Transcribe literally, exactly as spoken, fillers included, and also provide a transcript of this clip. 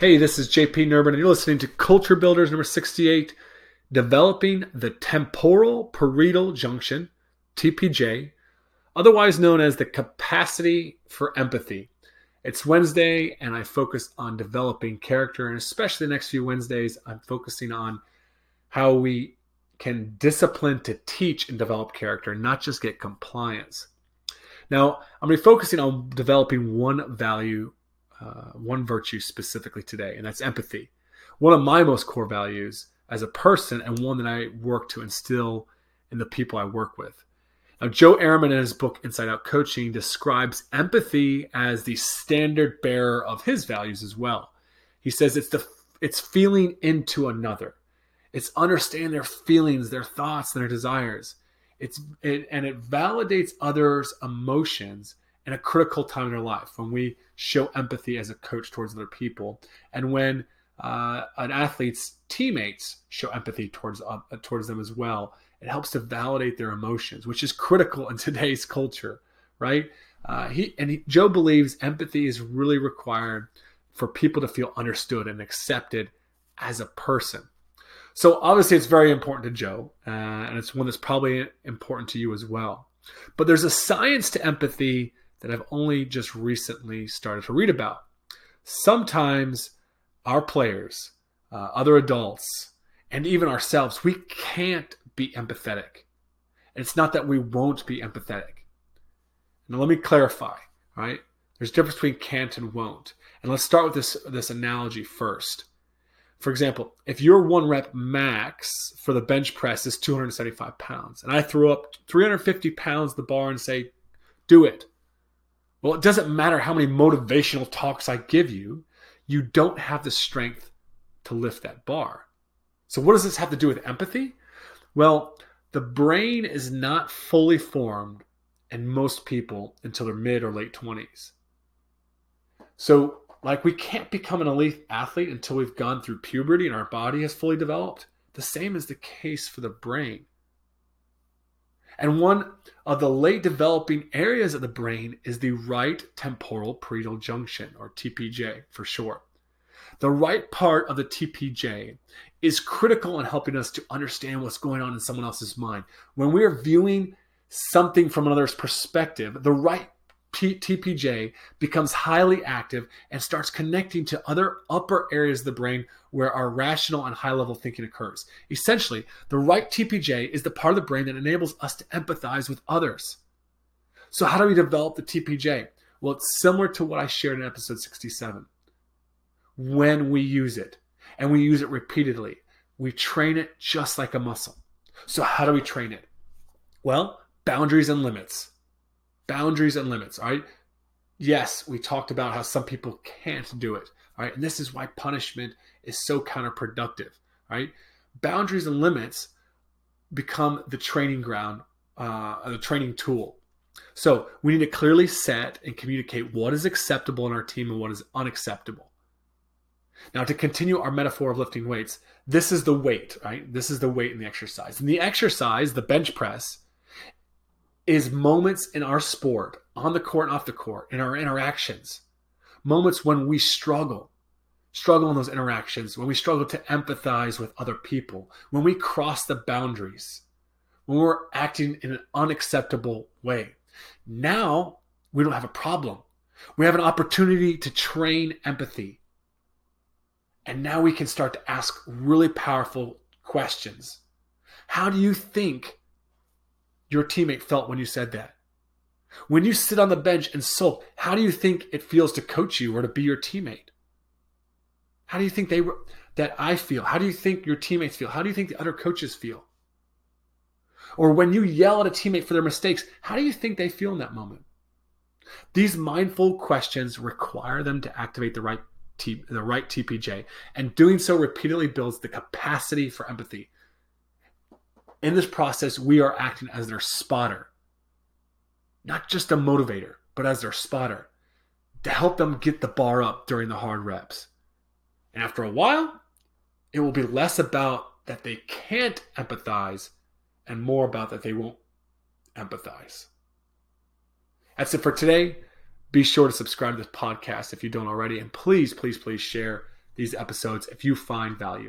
Hey, this is J P Nurban, and you're listening to Culture Builders number sixty-eight, Developing the Temporal Parietal Junction, T P J, otherwise known as the capacity for empathy. It's Wednesday, and I focus on developing character, and especially the next few Wednesdays, I'm focusing on how we can discipline to teach and develop character, not just get compliance. Now, I'm going to be focusing on developing one value Uh, one virtue specifically today, and that's empathy. One of my most core values as a person, and one that I work to instill in the people I work with. Now, Joe Ehrman in his book, Inside Out Coaching, describes empathy as the standard bearer of his values as well. He says it's the it's feeling into another. It's understanding their feelings, their thoughts, and their desires. It's it, and it validates others' emotions in a critical time in their life, when we show empathy as a coach towards other people, and when uh, an athlete's teammates show empathy towards uh, towards them as well, it helps to validate their emotions, which is critical in today's culture, right? Uh, he and he, Joe believes empathy is really required for people to feel understood and accepted as a person. So obviously, it's very important to Joe, uh, and it's one that's probably important to you as well. But there's a science to empathy that I've only just recently started to read about. Sometimes our players, uh, other adults, and even ourselves, we can't be empathetic. And it's not that we won't be empathetic. Now let me clarify, right? There's a difference between can't and won't. And let's start with this, this analogy first. For example, if your one rep max for the bench press is two hundred seventy-five pounds, and I throw up three hundred fifty pounds at the bar and say, do it. Well, it doesn't matter how many motivational talks I give you, you don't have the strength to lift that bar. So what does this have to do with empathy? Well, the brain is not fully formed in most people until their mid or late twenties. So like we can't become an elite athlete until we've gone through puberty and our body has fully developed. The same is the case for the brain. And one of the late developing areas of the brain is the right temporal parietal junction, or T P J for short. The right part of the T P J is critical in helping us to understand what's going on in someone else's mind. When we are viewing something from another's perspective, the right T P J becomes highly active and starts connecting to other upper areas of the brain where our rational and high-level thinking occurs. Essentially, the right T P J is the part of the brain that enables us to empathize with others. So how do we develop the T P J? Well, it's similar to what I shared in episode sixty-seven. When we use it, and we use it repeatedly, we train it just like a muscle. So how do we train it? Well, boundaries and limits. Boundaries and limits, all right? Yes, we talked about how some people can't do it, all right? And this is why punishment is so counterproductive, all right? Boundaries and limits become the training ground, uh, the training tool. So we need to clearly set and communicate what is acceptable in our team and what is unacceptable. Now, to continue our metaphor of lifting weights, this is the weight, right? This is the weight in the exercise. And the exercise, the bench press, is moments in our sport, on the court and off the court, in our interactions, moments when we struggle, struggle in those interactions, when we struggle to empathize with other people, when we cross the boundaries, when we're acting in an unacceptable way. Now we don't have a problem. We have an opportunity to train empathy. And now we can start to ask really powerful questions. How do you think your teammate felt when you said that? When you sit on the bench and sulk, how do you think it feels to coach you or to be your teammate? How do you think they were, that I feel? How do you think your teammates feel? How do you think the other coaches feel? Or when you yell at a teammate for their mistakes, how do you think they feel in that moment? These mindful questions require them to activate the right, T, the right T P J, and doing so repeatedly builds the capacity for empathy. In this process, we are acting as their spotter, not just a motivator, but as their spotter to help them get the bar up during the hard reps. And after a while, it will be less about that they can't empathize and more about that they won't empathize. That's it for today. Be sure to subscribe to this podcast if you don't already, and please, please, please share these episodes if you find value.